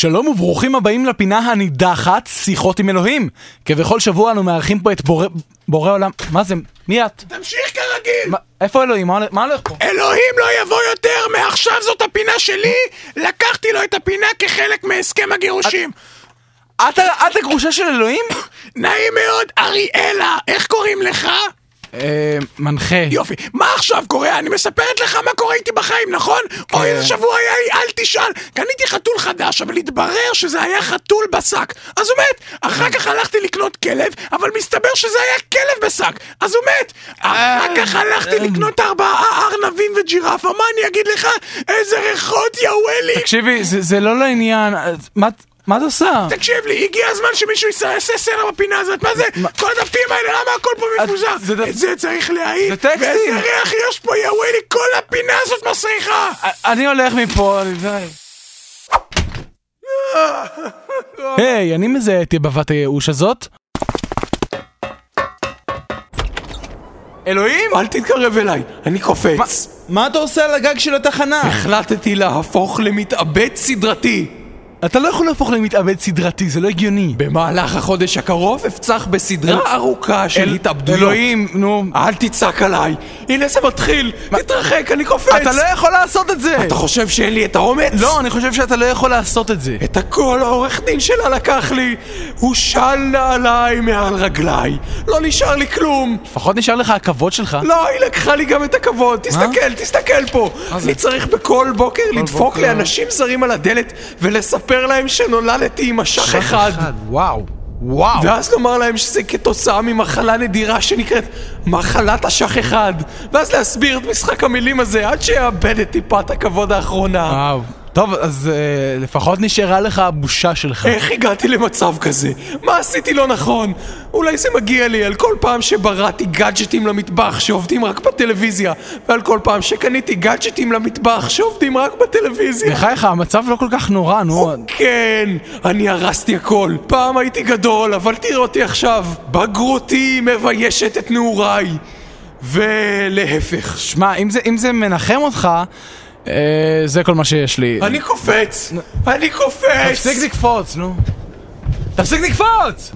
שלום וברוכים הבאים לפינה הנידחת, שיחות עם אלוהים. כבכל שבוע אנו מארחים פה את בורא עולם. מה זה? מי את? תמשיך כרגיל. איפה אלוהים? מה הולך פה? אלוהים לא יבוא יותר, מעכשיו זאת הפינה שלי. לקחתי לו את הפינה כחלק מהסכם הגירושים. את הגרושה של אלוהים? נעים מאוד, אריאלה. איך קוראים לך? מנחה. יופי, מה עכשיו קורה? אני מספרת לך מה קורה איתי בחיים, נכון? אוי, איזה שבוע היה לי, אל תשאל. קניתי חתול חדש, אבל התברר שזה היה חתול בשק, אז הוא מת. אחר כך הלכתי לקנות כלב, אבל מסתבר שזה היה כלב בשק, אז הוא מת. אחר כך הלכתי לקנות 4 ארנבים וג'ירפה, מה אני אגיד לך? איזה ריחות יאווה לי. תקשיבי, זה לא לעניין. מה אתה עושה? תקשיב לי, הגיע הזמן שמישהו יעשה סדר בפינה הזאת. מה זה? כל הדפים האלה, למה הכל פה מפוזר? את זה צריך להעיד. זה טקסטים. ואיזה ריח יש פה, יאווי לי, כל הפינה הזאת מסריחה. אני הולך מפה, היי, אני מזהה את בבת הייאוש הזאת. אלוהים? אל תתקרב אליי, אני קופץ. מה אתה עושה על הגג של התחנה? החלטתי להפוך למתאבד סדרתי. אתה לא יכול להפוך למתאבד סדרתי, זה לא הגיוני. במהלך החודש הקרוב אפצח בסדרה ארוכה של התאבדויות. אלוהים, נו. אל תצעק עליי. הנה זה מתחיל. תתרחק, אני קופץ. אתה לא יכול לעשות את זה. אתה חושב שאין לי את האומץ? לא, אני חושב שאתה לא יכול לעשות את זה. את הכל העורך דין שלה לקח לי. הוא שלנה עליי מעל רגליי. לא נשאר לי כלום. לפחות נשאר לך הכבוד שלך. לא, היא לקחה לי גם את הכבוד. תסתכל פה. אני צריך בכל בוקר לדפוק לאנשים זרים על הדלת ולספר להם שנולדתי עם השח אחד. וואו. ואז לומר להם שזה כתוצאה ממחלה נדירה שנקראת מחלת השח אחד, ואז להסביר את משחק המילים הזה עד שיאבד את טיפת הכבוד האחרונה. וואו. טוב, אז לפחות נשארה לך הבושה שלך. איך הגעתי למצב כזה? מה עשיתי לא נכון? אולי זה מגיע לי על כל פעם שבראתי גאדג'טים למטבח שעובדים רק בטלוויזיה, ועל כל פעם שקניתי גאדג'טים למטבח שעובדים רק בטלוויזיה. בחייך, המצב לא כל כך נורא, נו. כן, אני הרסתי הכל. פעם הייתי גדול, אבל תראה אותי עכשיו. בגרותי מביישת את נעוריי. ולהפך. שמע, אם זה מנחם אותך, זה כל מה שיש לי. אני קופץ! אני קופץ! תפסיק לקפוץ, נו. תפסיק לקפוץ!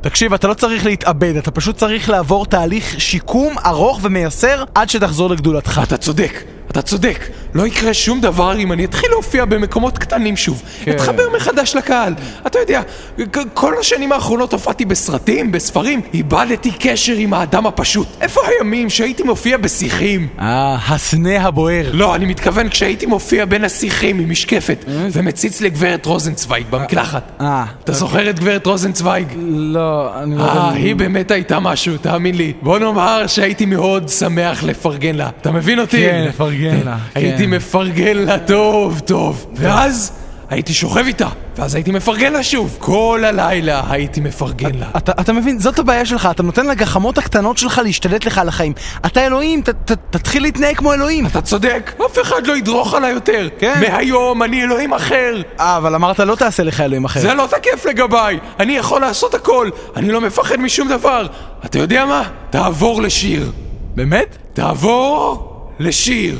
תקשיב, אתה לא צריך להתאבד, אתה פשוט צריך לעבור תהליך שיקום ארוך ומייסר עד שתחזור לגדולתך. אתה צודק. לא יקרה שום דבר אם אני אתחיל להופיע במקומות קטנים שוב. אתחבר מחדש לקהל. אתה יודע, כל השנים האחרונות הופעתי בסרטים, בספרים, איבדתי קשר עם האדם הפשוט. איפה הימים שהייתי מופיע בשיחים? הסנה הבוער. לא, אני מתכוון כשהייתי מופיע בין השיחים עם משקפת, ומציץ לגברת רוזנצוויג במקלחת. אתה זוכר את גברת רוזנצוויג? לא, אני לא יודע. היא באמת הייתה משהו, תאמין לי. בוא נאמר שהייתי מאוד שמח לפרגן לה. אתה מבין אותי? כן, לפרגן לה. הייתי מפרגן לה טוב. ואז הייתי שוכב איתה, ואז הייתי מפרגן לה שוב. כל הלילה הייתי מפרגן לה. אתה מבין? זאת הבעיה שלך. אתה נותן לגחמות הקטנות שלך להשתלט לך על החיים. אתה אלוהים, תתחיל להתנהג כמו אלוהים. אתה צודק, אף אחד לא ידרוך עליי יותר. מהיום אני אלוהים אחר. אבל אמרת לא תעשה לך אלוהים אחר. זה לא תקף לגביי. אני יכול לעשות הכל. אני לא מפחד משום דבר. אתה יודע מה? תעבור לשיר. באמת? תעבור לשיר.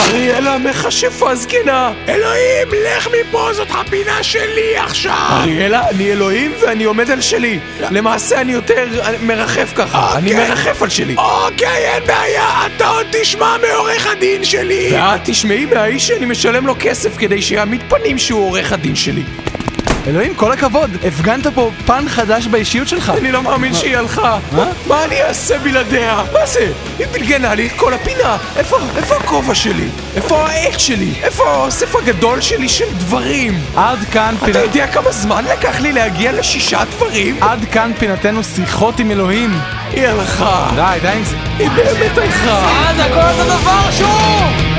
אריאלה מחשפה זקנה. אלוהים, לך מפה, זאת הפינה שלי עכשיו. אריאלה, אני אלוהים ואני עומד על שלי. למעשה אני יותר מרחף ככה. אני מרחף על שלי. אוקיי, אין בעיה. אתה עוד תשמע מעורך הדין שלי. ואת תשמעי מהאיש שאני משלם לו כסף כדי שיעמיד פנים שהוא עורך הדין שלי. אלוהים, כל הכבוד, הפגנת פה פן חדש באישיות שלך. אני לא מאמין שהיא הלכה. מה אני אעשה בלעדיה? מה זה? היא בלגנה לי כל הפינה. איפה הכובע שלי? איפה העט שלי? איפה הסף הגדול שלי של דברים? עד כאן פינת... אתה יודע כמה זמן לקח לי להגיע ל6 דברים? עד כאן פינתנו שיחות עם אלוהים. היא הלכה. די עם זה. היא באמת הלכה. עד הכל את הדבר שוב!